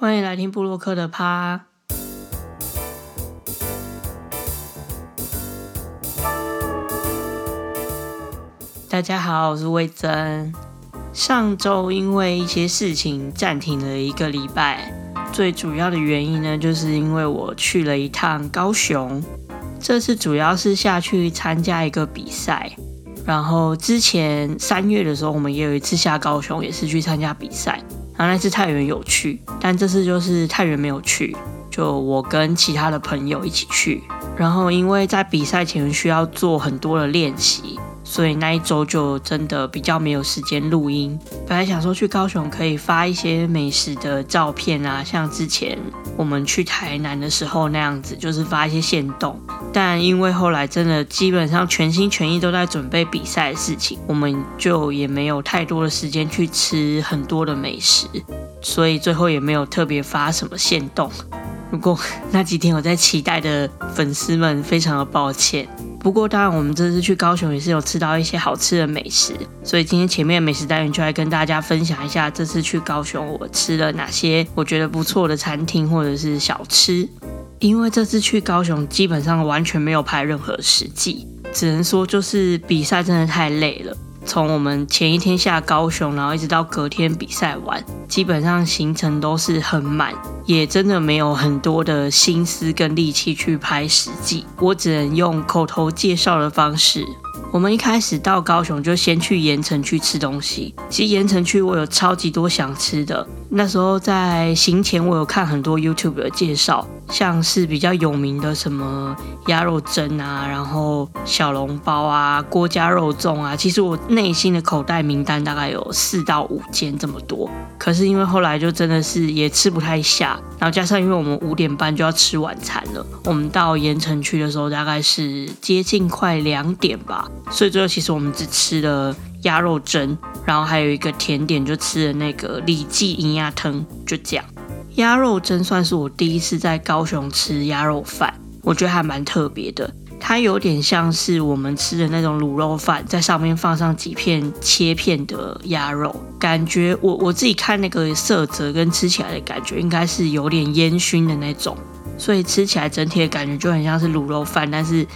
欢迎来听部落客的趴。大家好，我是魏珍。上周因为一些事情暂停了一个礼拜，最主要的原因呢，就是因为我去了一趟高雄。这次主要是下去参加一个比赛，然后之前3月的时候，我们也有一次下高雄，也是去参加比赛。然后那次太原有去，但这次就是太原没有去，就我跟其他的朋友一起去。然后因为在比赛前需要做很多的练习，所以那一周就真的比较没有时间录音。本来想说去高雄可以发一些美食的照片啊，像之前我们去台南的时候那样子，就是发一些限动。但因为后来真的基本上全心全意都在准备比赛的事情，我们就也没有太多的时间去吃很多的美食，所以最后也没有特别发什么限动。如果那几天有在期待的粉丝们，非常的抱歉。不过当然我们这次去高雄也是有吃到一些好吃的美食，所以今天前面的美食单元就来跟大家分享一下这次去高雄我吃了哪些我觉得不错的餐厅或者是小吃。因为这次去高雄基本上完全没有拍任何实际，只能说就是比赛真的太累了。从我们前一天下高雄，然后一直到隔天比赛完，基本上行程都是很满，也真的没有很多的心思跟力气去拍实际，我只能用口头介绍的方式。我们一开始到高雄就先去盐城区吃东西，其实盐城区我有超级多想吃的，那时候在行前我有看很多 YouTube 的介绍，像是比较有名的什么鸭肉蒸啊，然后小笼包啊，郭家肉粽啊，其实我内心的口袋名单大概有4到5间这么多，可是因为后来就真的是也吃不太下，然后加上因为我们5点半就要吃晚餐了，我们到盐城区的时候大概是接近快2点吧，所以最后其实我们只吃了鸭肉蒸，然后还有一个甜点，就吃了那个李记银鸭汤，就这样。鸭肉蒸算是我第一次在高雄吃鸭肉饭，我觉得还蛮特别的。它有点像是我们吃的那种卤肉饭，在上面放上几片切片的鸭肉，感觉我自己看那个色泽跟吃起来的感觉，应该是有点烟熏的那种，所以吃起来整体的感觉就很像是卤肉饭，但是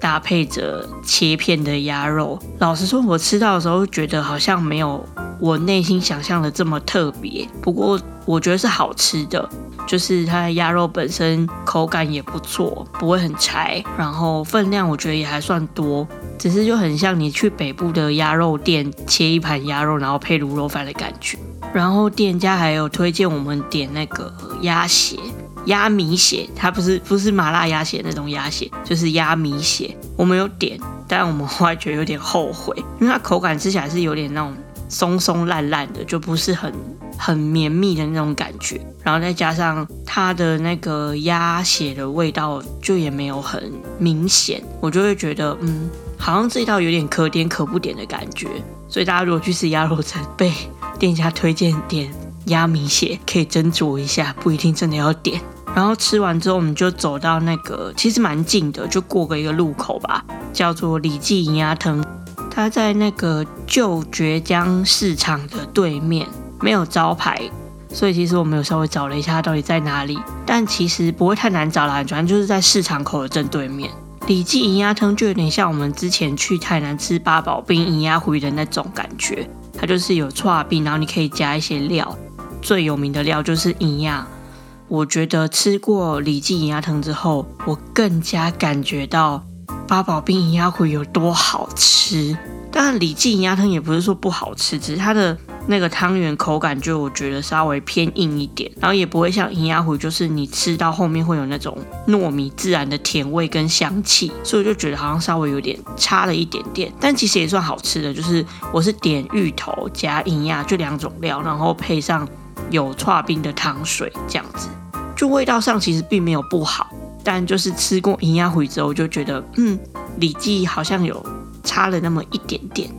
搭配着切片的鸭肉。老实说我吃到的时候觉得好像没有我内心想象的这么特别，不过我觉得是好吃的，就是它的鸭肉本身口感也不错，不会很柴，然后分量我觉得也还算多，只是就很像你去北部的鸭肉店切一盘鸭肉然后配卤肉饭的感觉。然后店家还有推荐我们点那个鸭血，鸭米血，它不是麻辣鸭血那种鸭血，就是鸭米血。我们有点，但我们后来觉得有点后悔，因为它口感吃起来是有点那种松松烂烂的，就不是很绵密的那种感觉。然后再加上它的那个鸭血的味道就也没有很明显，我就会觉得好像这一道有点可点可不点的感觉。所以大家如果去吃鸭肉蒸，被店家推荐点鸭米血可以斟酌一下，不一定真的要点。然后吃完之后我们就走到那个其实蛮近的，就过个一个路口吧，叫做李记银鸭汤，它在那个旧崛江市场的对面，没有招牌，所以其实我们有稍微找了一下它到底在哪里，但其实不会太难找啦，反正就是在市场口的正对面。李记银鸭汤就有点像我们之前去台南吃八宝冰银鸭回的那种感觉，它就是有剉冰，然后你可以加一些料，最有名的料就是银鸭。我觉得吃过李记银鸭汤之后，我更加感觉到八宝冰银鸭粿有多好吃。当然李记银鸭汤也不是说不好吃，只是它的那个汤圆口感就我觉得稍微偏硬一点，然后也不会像银鸭粿就是你吃到后面会有那种糯米自然的甜味跟香气，所以我就觉得好像稍微有点差了一点点，但其实也算好吃的。就是我是点芋头加银鸭就2种料，然后配上有剉冰的糖水，这样子就味道上其实并没有不好，但就是吃过银鸭回之后就觉得李记好像有差了那么一点点。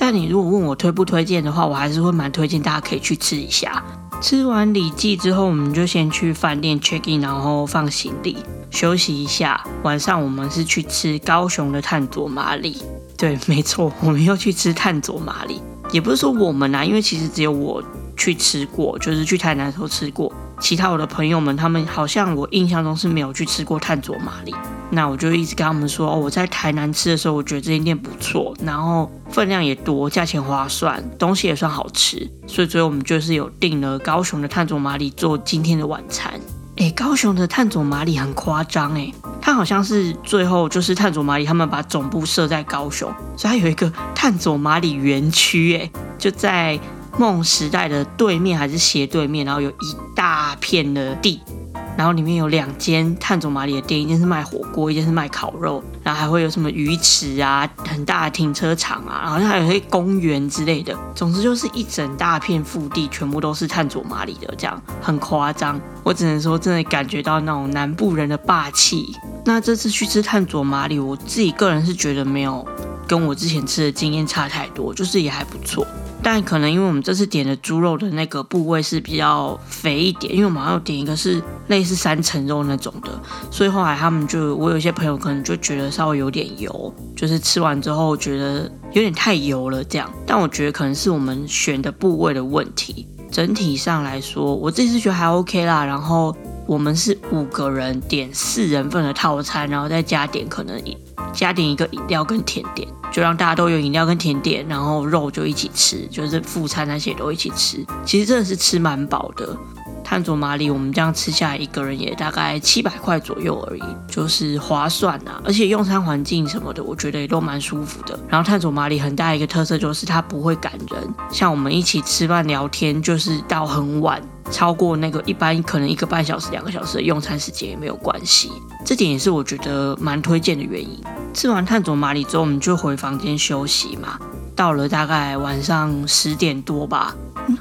但你如果问我推不推荐的话，我还是会蛮推荐大家可以去吃一下。吃完李记之后我们就先去饭店 check in， 然后放行李休息一下。晚上我们是去吃高雄的炭佐麻里，对，没错，我们又去吃炭佐麻里。也不是说我们啦，因为其实只有我去吃过，就是去台南的时候吃过，其他我的朋友们，他们好像我印象中是没有去吃过碳佐玛丽。那我就一直跟他们说，我在台南吃的时候，我觉得这间店不错，然后分量也多，价钱划算，东西也算好吃，所以最后我们就是有订了高雄的碳佐玛丽做今天的晚餐。高雄的碳佐玛丽很夸张它好像是最后就是碳佐玛丽他们把总部设在高雄，所以它有一个碳佐玛丽园区就在梦时代的对面还是斜对面，然后有一大片的地，然后里面有2间碳佐玛丽的店，一间是卖火锅，一间是卖烤肉，然后还会有什么鱼池啊，很大的停车场啊，然后还有一些公园之类的。总之就是一整大片腹地全部都是碳佐玛丽的，这样很夸张。我只能说真的感觉到那种南部人的霸气。那这次去吃碳佐玛丽，我自己个人是觉得没有跟我之前吃的经验差太多，就是也还不错。但可能因为我们这次点的猪肉的那个部位是比较肥一点，因为我们好像点一个是类似3层肉那种的，所以后来他们就我有一些朋友可能就觉得稍微有点油，就是吃完之后觉得有点太油了这样。但我觉得可能是我们选的部位的问题。整体上来说，我这次觉得还 OK 啦。然后我们是5个人点4人份的套餐，然后再加点可能加点一个饮料跟甜点，就让大家都有饮料跟甜点，然后肉就一起吃，就是副餐那些都一起吃。其实真的是吃蛮饱的。碳佐玛丽我们这样吃下来，1个人也大概700块左右而已，就是划算啊。而且用餐环境什么的，我觉得也都蛮舒服的。然后碳佐玛丽很大一个特色就是它不会赶人，像我们一起吃饭聊天，就是到很晚，超过那个一般可能1个半小时、2个小时的用餐时间也没有关系。这点也是我觉得蛮推荐的原因。吃完碳佐玛丽之后，我们就回房间休息嘛。到了大概晚上10点多吧。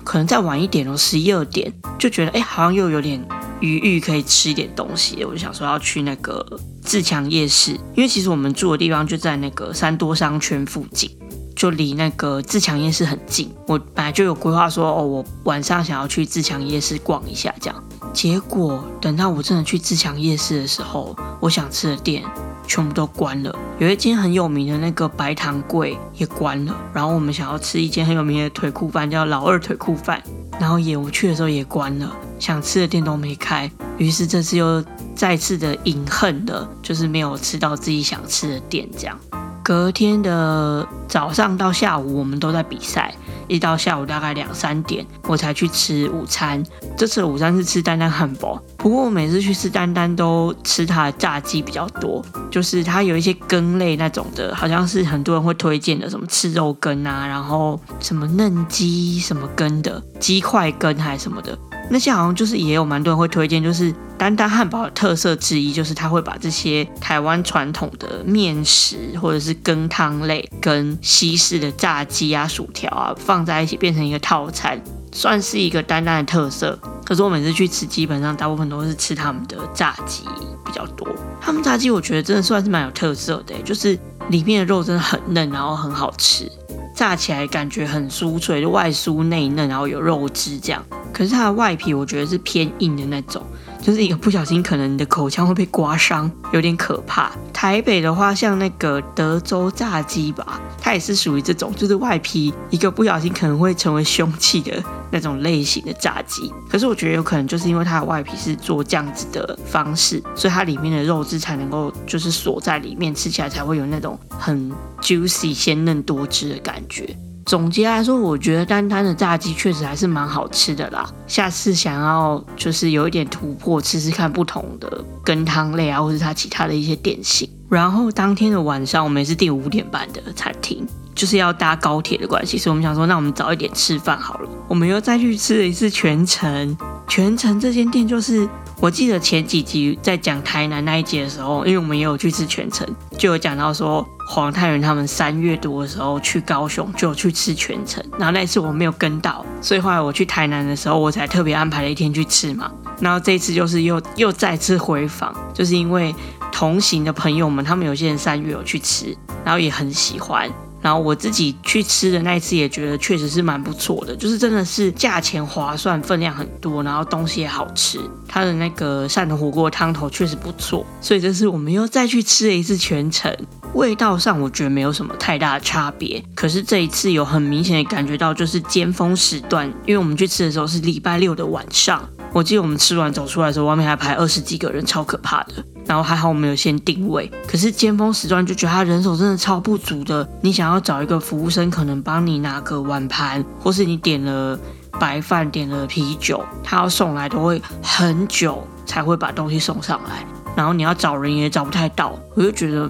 可能再晚一点11、12点，就觉得好像又有点余裕可以吃一点东西，我就想说要去那个自强夜市，因为其实我们住的地方就在那个三多商圈附近，就离那个自强夜市很近。我本来就有规划说，我晚上想要去自强夜市逛一下这样。结果等到我真的去自强夜市的时候，我想吃的店全部都关了，有一间很有名的那个白糖粿也关了，然后我们想要吃一间很有名的腿裤饭叫老二腿裤饭，然后我去的时候也关了，想吃的店都没开，于是这次又再次的隐恨了，就是没有吃到自己想吃的店这样。隔天的早上到下午我们都在比赛，一到下午大概2、3点我才去吃午餐。这次的午餐是吃丹丹汉堡，不过我每次去吃丹丹都吃它的炸鸡比较多，就是它有一些羹类那种的，好像是很多人会推荐的，什么赤肉羹啊，然后什么嫩鸡什么羹的，鸡块羹还什么的，那些好像就是也有蛮多人会推荐。就是丹丹汉堡的特色之一就是它会把这些台湾传统的面食或者是羹汤类跟西式的炸鸡啊薯条啊放在一起变成一个套餐，算是一个丹丹的特色。可是我每次去吃基本上大部分都是吃他们的炸鸡比较多，他们炸鸡我觉得真的算是蛮有特色的就是里面的肉真的很嫩，然后很好吃，炸起来感觉很酥脆，就外酥内嫩，然后有肉汁这样。可是它的外皮我觉得是偏硬的那种，就是一个不小心可能你的口腔会被刮伤，有点可怕。台北的话像那个德州炸鸡吧，它也是属于这种，就是外皮一个不小心可能会成为凶器的那种类型的炸鸡。可是我觉得有可能就是因为它的外皮是做这样子的方式，所以它里面的肉汁才能够就是锁在里面，吃起来才会有那种很 juicy 鲜嫩多汁的感觉。总结来说，我觉得丹丹的炸鸡确实还是蛮好吃的啦。下次想要就是有一点突破，吃吃看不同的羹汤类啊，或是它其他的一些点心。然后当天的晚上，我们也是订5点半的餐厅，就是要搭高铁的关系，所以我们想说，那我们早一点吃饭好了。我们又再去吃了一次全城，全城这间店就是。我记得前几集在讲台南那一集的时候，因为我们也有去吃全城，就有讲到说黄泰源他们3月多的时候去高雄就有去吃全城，然后那一次我没有跟到，所以后来我去台南的时候我才特别安排了1天去吃嘛。然后这一次就是又再次回访，就是因为同行的朋友们他们有些人3月有去吃，然后也很喜欢，然后我自己去吃的那一次也觉得确实是蛮不错的，就是真的是价钱划算，分量很多，然后东西也好吃，它的那个汕头火锅汤头确实不错，所以这次我们又再去吃了一次全城。味道上我觉得没有什么太大的差别，可是这一次有很明显的感觉到就是尖峰时段，因为我们去吃的时候是礼拜6的晚上，我记得我们吃完走出来的时候，外面还排20几个人，超可怕的。然后还好我们有先定位，可是尖峰时段就觉得他人手真的超不足的。你想要找一个服务生，可能帮你拿个碗盘，或是你点了白饭、点了啤酒，他要送来都会很久才会把东西送上来。然后你要找人也找不太到，我就觉得，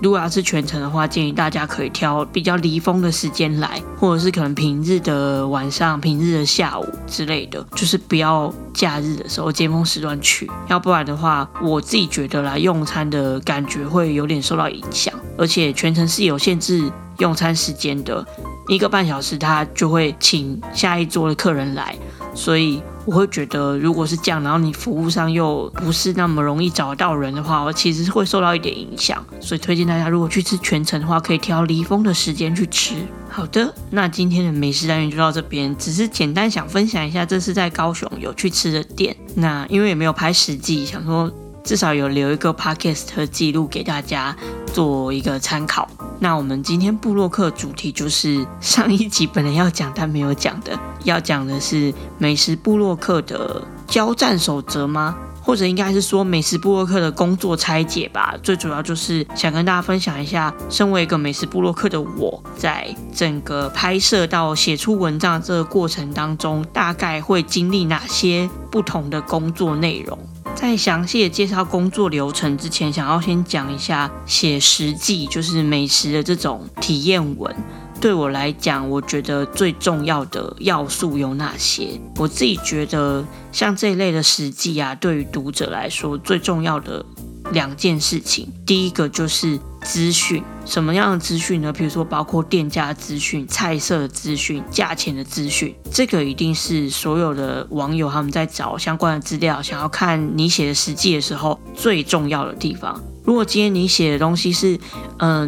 如果要是全程的话，建议大家可以挑比较离峰的时间来，或者是可能平日的晚上、平日的下午之类的，就是不要假日的时候尖峰时段去，要不然的话，我自己觉得啦，用餐的感觉会有点受到影响，而且全程是有限制用餐时间的，1个半小时他就会请下一桌的客人来，所以我会觉得，如果是这样，然后你服务上又不是那么容易找到人的话，我其实会受到一点影响。所以推荐大家，如果去吃全程的话，可以挑离峰的时间去吃。好的，那今天的美食单元就到这边，只是简单想分享一下，这是在高雄有去吃的店。那因为也没有拍实际，想说至少有留一个 podcast 的记录给大家做一个参考。那我们今天部落客主题就是上一集本来要讲但没有讲的，要讲的是美食部落客的交战守则吗？或者应该是说美食部落客的工作拆解吧，最主要就是想跟大家分享一下，身为一个美食部落客的我，在整个拍摄到写出文章这个过程当中，大概会经历哪些不同的工作内容。在详细的介绍工作流程之前，想要先讲一下写食记，就是美食的这种体验文。对我来讲，我觉得最重要的要素有哪些？我自己觉得，像这一类的食记啊，对于读者来说，最重要的2件事情，第一个就是资讯。什么样的资讯呢？比如说包括店家资讯、菜色的资讯、价钱的资讯，这个一定是所有的网友他们在找相关的资料，想要看你写的实际的时候最重要的地方。如果今天你写的东西是，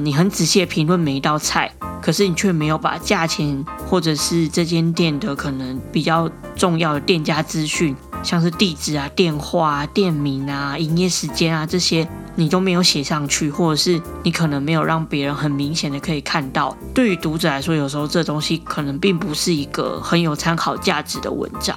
你很仔细的评论每一道菜，可是你却没有把价钱或者是这间店的可能比较重要的店家资讯，像是地址啊、电话啊、店名啊、营业时间啊，这些你都没有写上去，或者是你可能没有让别人很明显的可以看到，对于读者来说，有时候这东西可能并不是一个很有参考价值的文章，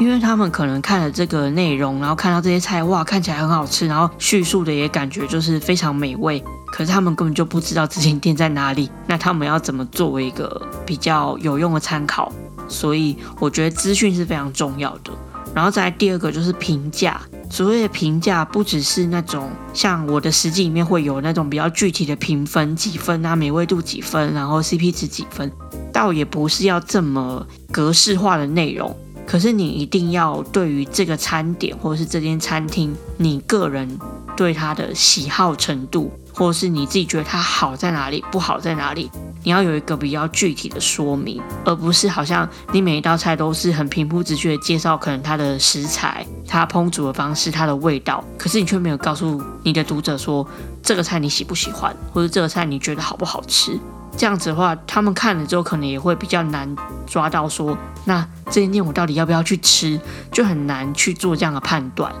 因为他们可能看了这个内容，然后看到这些菜，哇，看起来很好吃，然后叙述的也感觉就是非常美味，可是他们根本就不知道这间店在哪里，那他们要怎么作为一个比较有用的参考？所以我觉得资讯是非常重要的。然后再来第二个就是评价，所谓的评价不只是那种像我的实际里面会有那种比较具体的评分几分啊，美味度几分，然后 CP 值几分，倒也不是要这么格式化的内容，可是你一定要对于这个餐点或者是这间餐厅，你个人对它的喜好程度，或者是你自己觉得它好在哪里不好在哪里，你要有一个比较具体的说明，而不是好像你每一道菜都是很平铺直叙的介绍可能它的食材、它烹煮的方式、它的味道，可是你却没有告诉你的读者说这个菜你喜不喜欢，或者这个菜你觉得好不好吃。这样子的话，他们看了之后可能也会比较难抓到说，那这间店我到底要不要去吃，就很难去做这样的判断。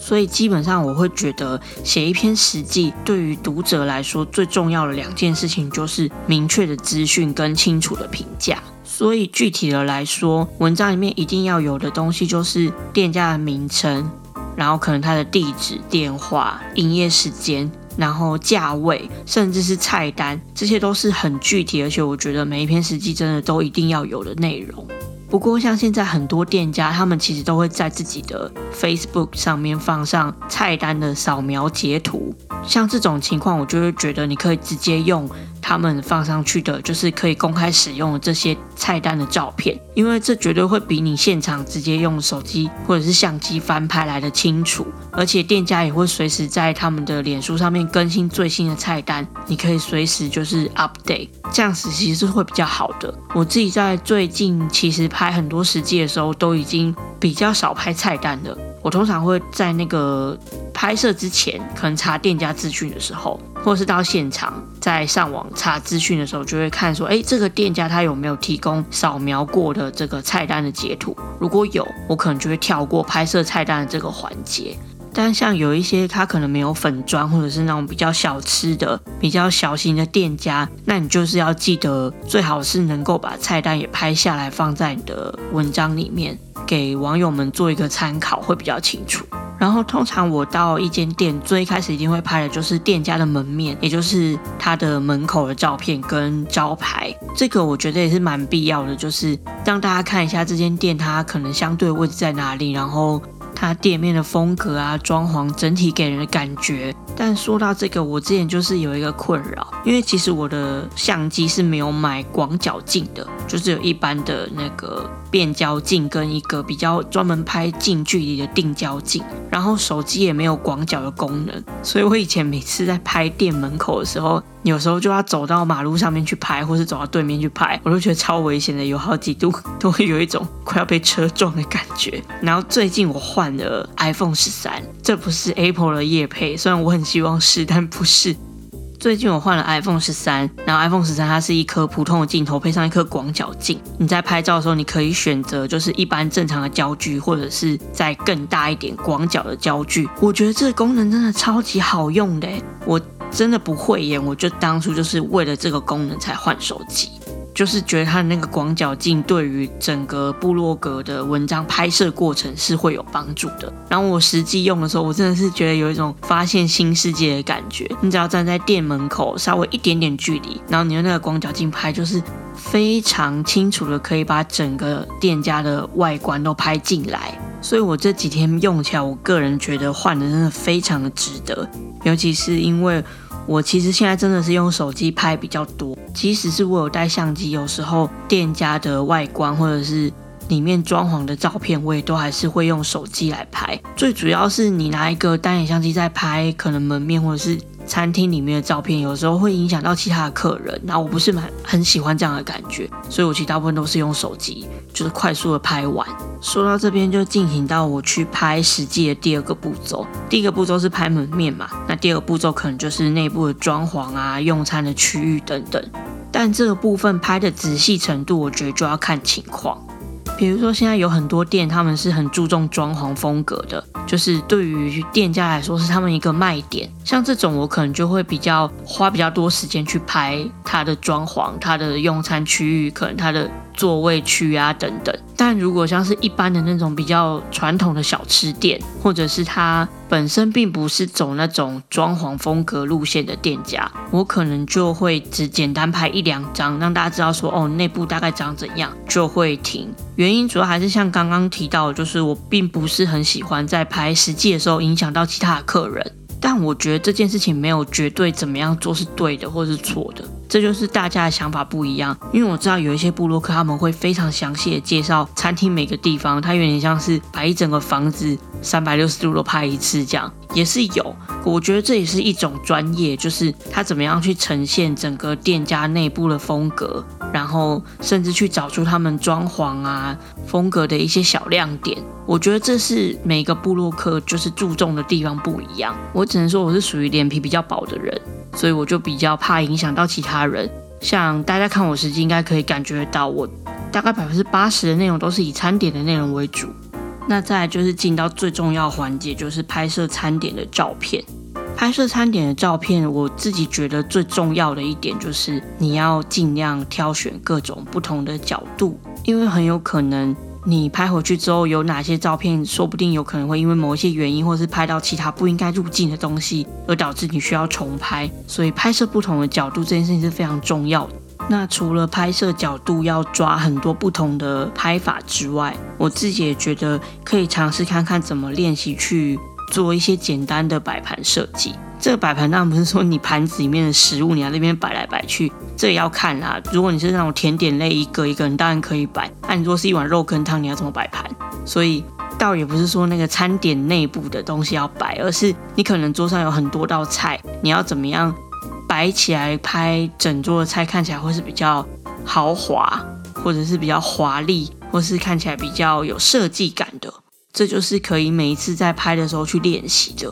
所以基本上我会觉得写一篇食记对于读者来说最重要的2件事情就是明确的资讯跟清楚的评价。所以具体的来说，文章里面一定要有的东西就是店家的名称，然后可能它的地址、电话、营业时间，然后价位，甚至是菜单，这些都是很具体，而且我觉得每一篇食记真的都一定要有的内容。不过像现在很多店家，他们其实都会在自己的 Facebook 上面放上菜单的扫描截图，像这种情况我就会觉得你可以直接用他们放上去的，就是可以公开使用的这些菜单的照片，因为这绝对会比你现场直接用手机或者是相机翻拍来的清楚，而且店家也会随时在他们的脸书上面更新最新的菜单，你可以随时就是 update， 这样子其实是会比较好的。我自己在最近其实拍很多食记的时候都已经比较少拍菜单了，我通常会在那个拍摄之前可能查店家资讯的时候，或是到现场在上网查资讯的时候，就会看说这个店家他有没有提供扫描过的这个菜单的截图，如果有我可能就会跳过拍摄菜单的这个环节。但像有一些他可能没有粉专，或者是那种比较小吃的比较小型的店家，那你就是要记得最好是能够把菜单也拍下来放在你的文章里面，给网友们做一个参考会比较清楚。然后通常我到一间店，最开始一定会拍的就是店家的门面，也就是它的门口的照片跟招牌，这个我觉得也是蛮必要的，就是让大家看一下这间店它可能相对的位置在哪里，然后它店面的风格啊、装潢整体给人的感觉。但说到这个，我之前就是有一个困扰，因为其实我的相机是没有买广角镜的，就是有一般的那个变焦镜跟一个比较专门拍近距离的定焦镜，然后手机也没有广角的功能，所以我以前每次在拍店门口的时候，有时候就要走到马路上面去拍，或是走到对面去拍，我都觉得超危险的，有好几度都会有一种快要被车撞的感觉。然后最近我换了 iPhone 13，这不是 Apple 的业配，虽然我很希望是，但不是。最近我换了 iPhone 13，然后 iPhone 13它是一颗普通的镜头配上一颗广角镜，你在拍照的时候你可以选择就是一般正常的焦距，或者是再更大一点广角的焦距。我觉得这个功能真的超级好用的，我真的不讳言，我就当初就是为了这个功能才换手机，就是觉得它的那个广角镜对于整个部落格的文章拍摄过程是会有帮助的。然后我实际用的时候，我真的是觉得有一种发现新世界的感觉，你只要站在店门口稍微一点点距离，然后你用那个广角镜拍，就是非常清楚的可以把整个店家的外观都拍进来。所以我这几天用起来，我个人觉得换的真的非常的值得，尤其是因为我其实现在真的是用手机拍比较多，即使是我有带相机，有时候店家的外观或者是里面装潢的照片，我也都还是会用手机来拍。最主要是你拿一个单眼相机在拍可能门面或者是餐厅里面的照片，有时候会影响到其他的客人，然后我不是很喜欢这样的感觉，所以我其实大部分都是用手机就是快速的拍完。说到这边就进行到我去拍实际的第二个步骤，第一个步骤是拍门面嘛，那第二个步骤可能就是内部的装潢啊、用餐的区域等等，但这个部分拍的仔细程度我觉得就要看情况。比如说现在有很多店他们是很注重装潢风格的，就是对于店家来说是他们一个卖点，像这种我可能就会花比较多时间去拍它的装潢、它的用餐区域、可能它的座位区啊等等。但如果像是一般的那种比较传统的小吃店，或者是它本身并不是走那种装潢风格路线的店家，我可能就会只简单拍一两张，让大家知道说哦内部大概长怎样，就会停。原因主要还是像刚刚提到的，就是我并不是很喜欢在拍实际的时候影响到其他的客人，但我觉得这件事情没有绝对怎么样做是对的或是错的，这就是大家的想法不一样。因为我知道有一些部落客他们会非常详细的介绍餐厅每个地方，它有点像是把一整个房子360度都拍一次，这样也是有。我觉得这也是一种专业，就是他怎么样去呈现整个店家内部的风格，然后甚至去找出他们装潢啊风格的一些小亮点。我觉得这是每个部落客就是注重的地方不一样。我只能说我是属于脸皮比较薄的人，所以我就比较怕影响到其他人。像大家看我实际应该可以感觉到，我大概 80% 的内容都是以餐点的内容为主。那再来就是进到最重要环节，就是拍摄餐点的照片。拍摄餐点的照片，我自己觉得最重要的一点就是你要尽量挑选各种不同的角度，因为很有可能你拍回去之后有哪些照片，说不定有可能会因为某一些原因，或是拍到其他不应该入镜的东西，而导致你需要重拍。所以拍摄不同的角度这件事情是非常重要的。那除了拍摄角度要抓很多不同的拍法之外，我自己也觉得可以尝试看看怎么练习去做一些简单的摆盘设计。这个摆盘当然不是说你盘子里面的食物你在那边摆来摆去，这也要看啦。如果你是那种甜点类一个一个，你当然可以摆，但你如果是一碗肉羹汤，你要怎么摆盘？所以倒也不是说那个餐点内部的东西要摆，而是你可能桌上有很多道菜，你要怎么样摆起来拍整桌的菜看起来会是比较豪华，或者是比较华丽，或是看起来比较有设计感的，这就是可以每一次在拍的时候去练习的。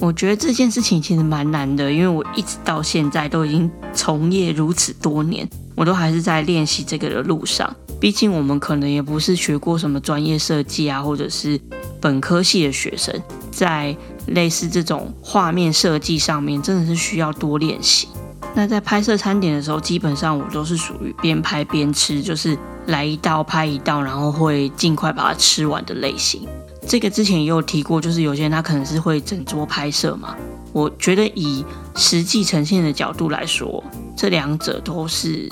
我觉得这件事情其实蛮难的，因为我一直到现在都已经从业如此多年，我都还是在练习这个的路上。毕竟我们可能也不是学过什么专业设计啊，或者是本科系的学生，在类似这种画面设计上面真的是需要多练习。那在拍摄餐点的时候，基本上我都是属于边拍边吃，就是来一道拍一道，然后会尽快把它吃完的类型。这个之前也有提过，就是有些人他可能是会整桌拍摄嘛。我觉得以实际呈现的角度来说，这两者都是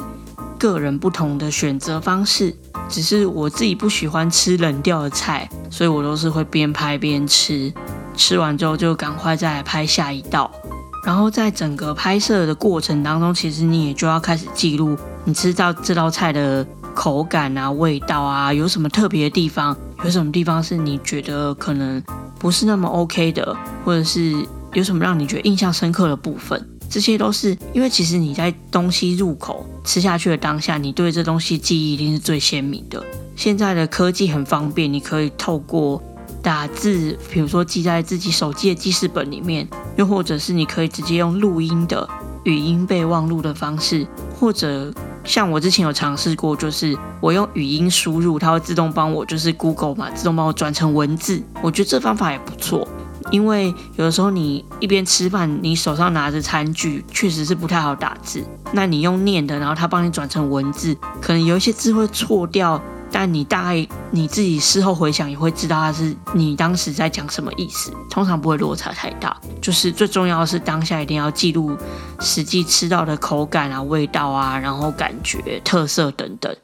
个人不同的选择方式。只是我自己不喜欢吃冷掉的菜，所以我都是会边拍边吃，吃完之后就赶快再来拍下一道。然后在整个拍摄的过程当中，其实你也就要开始记录你吃到这道菜的口感啊、味道啊，有什么特别的地方，有什么地方是你觉得可能不是那么 OK 的，或者是有什么让你觉得印象深刻的部分。这些都是因为其实你在东西入口吃下去的当下，你对这东西记忆一定是最鲜明的。现在的科技很方便，你可以透过打字，比如说记在自己手机的记事本里面，又或者是你可以直接用录音的语音备忘录的方式，或者像我之前有尝试过，就是我用语音输入，它会自动帮我，就是 Google 嘛，自动帮我转成文字。我觉得这方法也不错，因为有的时候你一边吃饭，你手上拿着餐具，确实是不太好打字。那你用念的，然后它帮你转成文字，可能有一些字会错掉，但你大概你自己事后回想也会知道它是你当时在讲什么意思，通常不会落差太大。就是最重要的是当下一定要记录实际吃到的口感啊、味道啊，然后感觉、特色等等。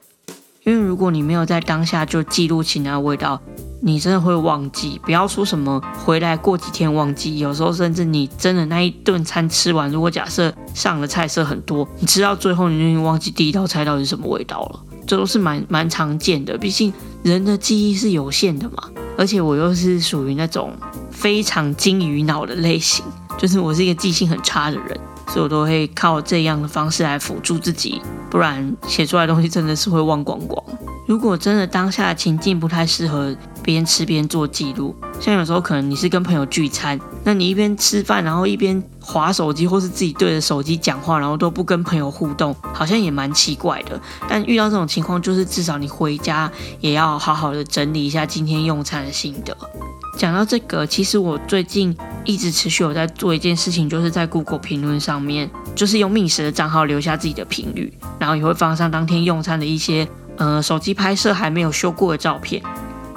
因为如果你没有在当下就记录起那个味道，你真的会忘记。不要说什么回来过几天忘记，有时候甚至你真的那一顿餐吃完，如果假设上的菜色很多，你吃到最后你就忘记第一道菜到底是什么味道了。这都是蛮常见的，毕竟人的记忆是有限的嘛。而且我又是属于那种非常金鱼脑的类型，就是我是一个记性很差的人，所以我都会靠这样的方式来辅助自己，不然写出来的东西真的是会忘光光。如果真的当下的情境不太适合边吃边做记录，像有时候可能你是跟朋友聚餐，那你一边吃饭然后一边滑手机，或是自己对着手机讲话，然后都不跟朋友互动，好像也蛮奇怪的。但遇到这种情况，就是至少你回家也要好好的整理一下今天用餐的心得。讲到这个，其实我最近一直持续有在做一件事情，就是在 Google 评论上面，就是用觅食的账号留下自己的评语，然后也会放上当天用餐的一些手机拍摄还没有修过的照片。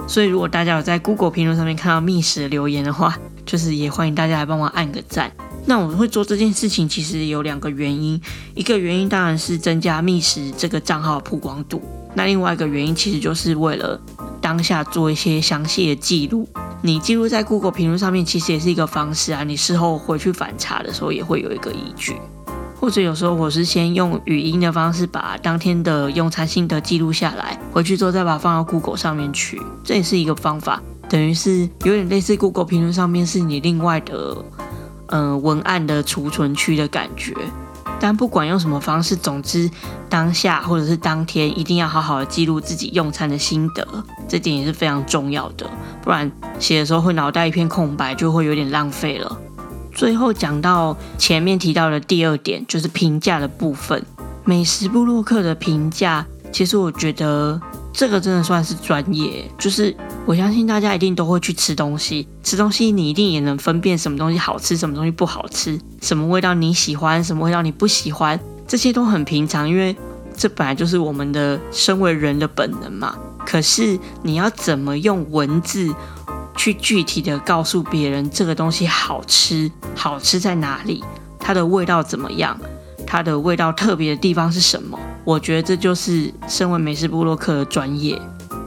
所以如果大家有在 Google 评论上面看到觅食的留言的话，就是也欢迎大家来帮忙按个赞。那我会做这件事情其实有两个原因，一个原因当然是增加觅食这个账号的曝光度，那另外一个原因其实就是为了当下做一些详细的记录。你记录在 Google 评论上面其实也是一个方式啊，你事后回去反查的时候也会有一个依据。或者有时候我是先用语音的方式把当天的用餐心得记录下来，回去之后再把它放到 Google 上面去，这也是一个方法，等于是有点类似 Google 评论上面是你另外的文案的储存区的感觉。但不管用什么方式，总之当下或者是当天一定要好好的记录自己用餐的心得，这点也是非常重要的，不然写的时候会脑袋一片空白，就会有点浪费了。最后讲到前面提到的第二点，就是评价的部分。美食部落客的评价，其实我觉得这个真的算是专业，就是我相信大家一定都会去吃东西，吃东西你一定也能分辨什么东西好吃，什么东西不好吃，什么味道你喜欢，什么味道你不喜欢，这些都很平常，因为这本来就是我们的身为人的本能嘛。可是你要怎么用文字去具体的告诉别人这个东西好吃，好吃在哪里，它的味道怎么样，它的味道特别的地方是什么，我觉得这就是身为美食部落客的专业。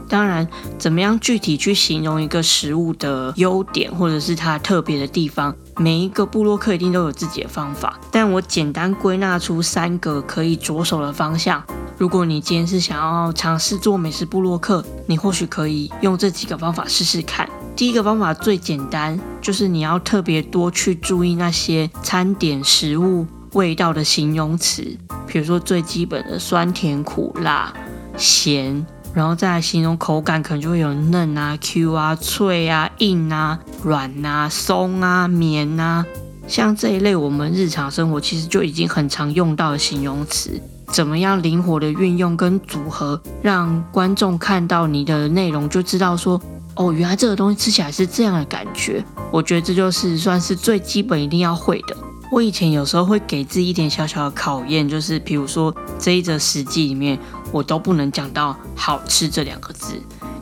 当然怎么样具体去形容一个食物的优点或者是它特别的地方，每一个部落客一定都有自己的方法，但我简单归纳出三个可以着手的方向。如果你今天是想要尝试做美食部落客，你或许可以用这几个方法试试看。第一个方法最简单，就是你要特别多去注意那些餐点食物味道的形容词，比如说最基本的酸甜苦辣咸，然后再来形容口感，可能就会有嫩啊、Q 啊、脆啊、硬啊、软啊、松啊、绵啊，像这一类我们日常生活其实就已经很常用到的形容词，怎么样灵活的运用跟组合，让观众看到你的内容就知道说，哦，原来这个东西吃起来是这样的感觉。我觉得这就是算是最基本一定要会的。我以前有时候会给自己一点小小的考验，就是比如说这一则史记里面我都不能讲到好吃这两个字，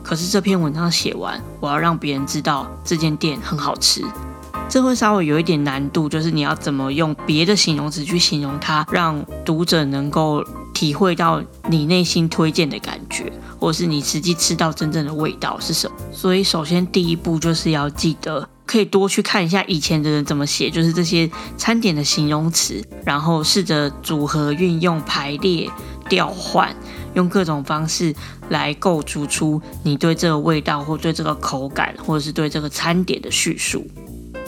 可是这篇文章写完我要让别人知道这间店很好吃，这会稍微有一点难度，就是你要怎么用别的形容词去形容它，让读者能够体会到你内心推荐的感觉，或是你实际吃到真正的味道是什么。所以首先第一步就是要记得可以多去看一下以前的人怎么写，就是这些餐点的形容词，然后试着组合运用、排列、调换，用各种方式来构筑出你对这个味道或对这个口感或者是对这个餐点的叙述。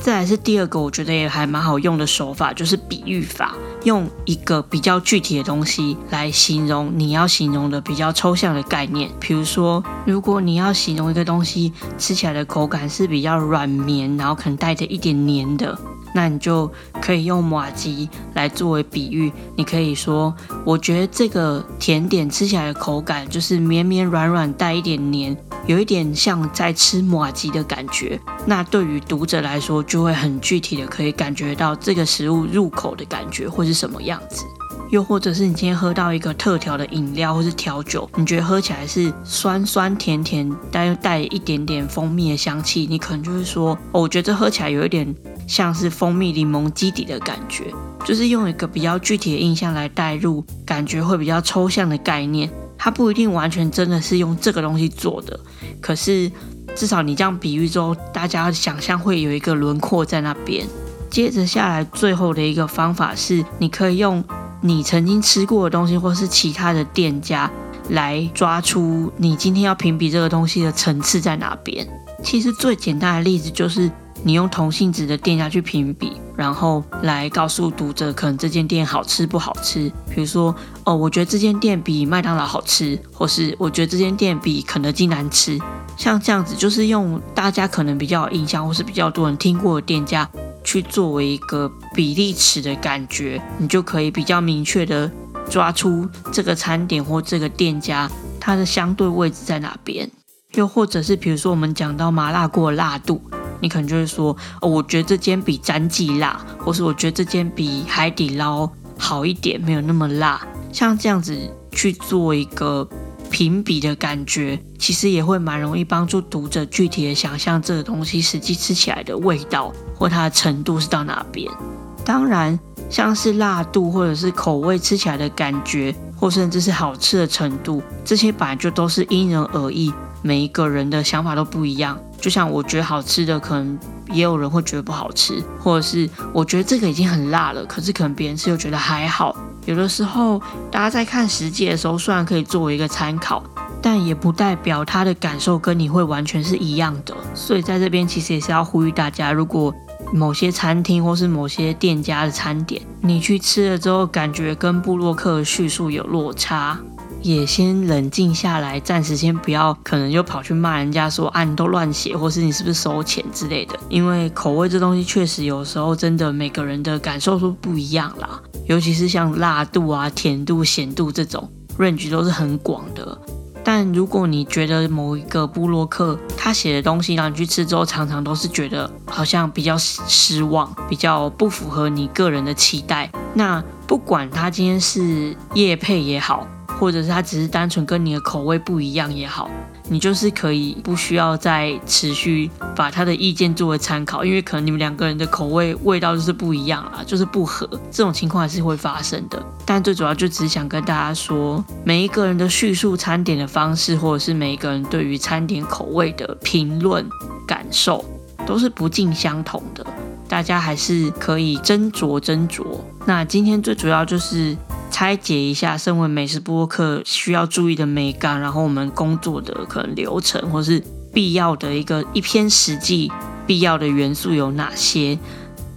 再来是第二个我觉得也还蛮好用的手法，就是比喻法，用一个比较具体的东西来形容你要形容的比较抽象的概念。比如说如果你要形容一个东西吃起来的口感是比较软绵，然后可能带着一点黏的，那你就可以用麻糬来作为比喻。你可以说我觉得这个甜点吃起来的口感就是绵绵软软带一点黏，有一点像在吃麻糬的感觉，那对于读者来说就会很具体的可以感觉到这个食物入口的感觉会是什么样子。又或者是你今天喝到一个特调的饮料或是调酒，你觉得喝起来是酸酸甜甜但又带一点点蜂蜜的香气，你可能就会说我觉得这喝起来有一点像是蜂蜜柠檬基底的感觉，就是用一个比较具体的印象来带入感觉会比较抽象的概念，它不一定完全真的是用这个东西做的，可是至少你这样比喻之后大家想象会有一个轮廓在那边。接着下来最后的一个方法是你可以用你曾经吃过的东西或是其他的店家来抓出你今天要评比这个东西的层次在哪边。其实最简单的例子就是你用同性质的店家去评比，然后来告诉读者可能这间店好吃不好吃。比如说我觉得这间店比麦当劳好吃，或是我觉得这间店比肯德基难吃，像这样子就是用大家可能比较有印象或是比较多人听过的店家去作为一个比例尺的感觉，你就可以比较明确的抓出这个餐点或这个店家它的相对位置在哪边。又或者是比如说我们讲到麻辣锅的辣度，你可能就会说我觉得这间比詹记辣，或是我觉得这间比海底捞好一点，没有那么辣，像这样子去做一个评比的感觉，其实也会蛮容易帮助读者具体的想象这个东西实际吃起来的味道或它的程度是到哪边。当然像是辣度或者是口味吃起来的感觉或甚至是好吃的程度，这些本来就都是因人而异，每一个人的想法都不一样。就像我觉得好吃的可能也有人会觉得不好吃，或者是我觉得这个已经很辣了，可是可能别人吃又觉得还好。有的时候大家在看实际的时候虽然可以作为一个参考，但也不代表他的感受跟你会完全是一样的。所以在这边其实也是要呼吁大家，如果某些餐厅或是某些店家的餐点你去吃了之后感觉跟部落客的叙述有落差，也先冷静下来，暂时先不要可能就跑去骂人家说你都乱写，或是你是不是收钱之类的。因为口味这东西确实有时候真的每个人的感受都不一样啦，尤其是像辣度啊、甜度、咸度这种 range 都是很广的。但如果你觉得某一个部落客他写的东西让你去吃之后常常都是觉得好像比较失望，比较不符合你个人的期待，那不管他今天是业配也好，或者是它只是单纯跟你的口味不一样也好，你就是可以不需要再持续把他的意见作为参考，因为可能你们两个人的口味味道就是不一样啦，就是不合，这种情况还是会发生的。但最主要就只是想跟大家说，每一个人的叙述餐点的方式，或者是每一个人对于餐点口味的评论感受都是不尽相同的，大家还是可以斟酌斟酌。那今天最主要就是拆解一下身为美食部落客需要注意的美感，然后我们工作的可能流程或是必要的一篇实际必要的元素有哪些，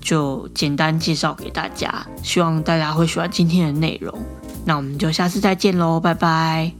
就简单介绍给大家，希望大家会喜欢今天的内容。那我们就下次再见咯，拜拜。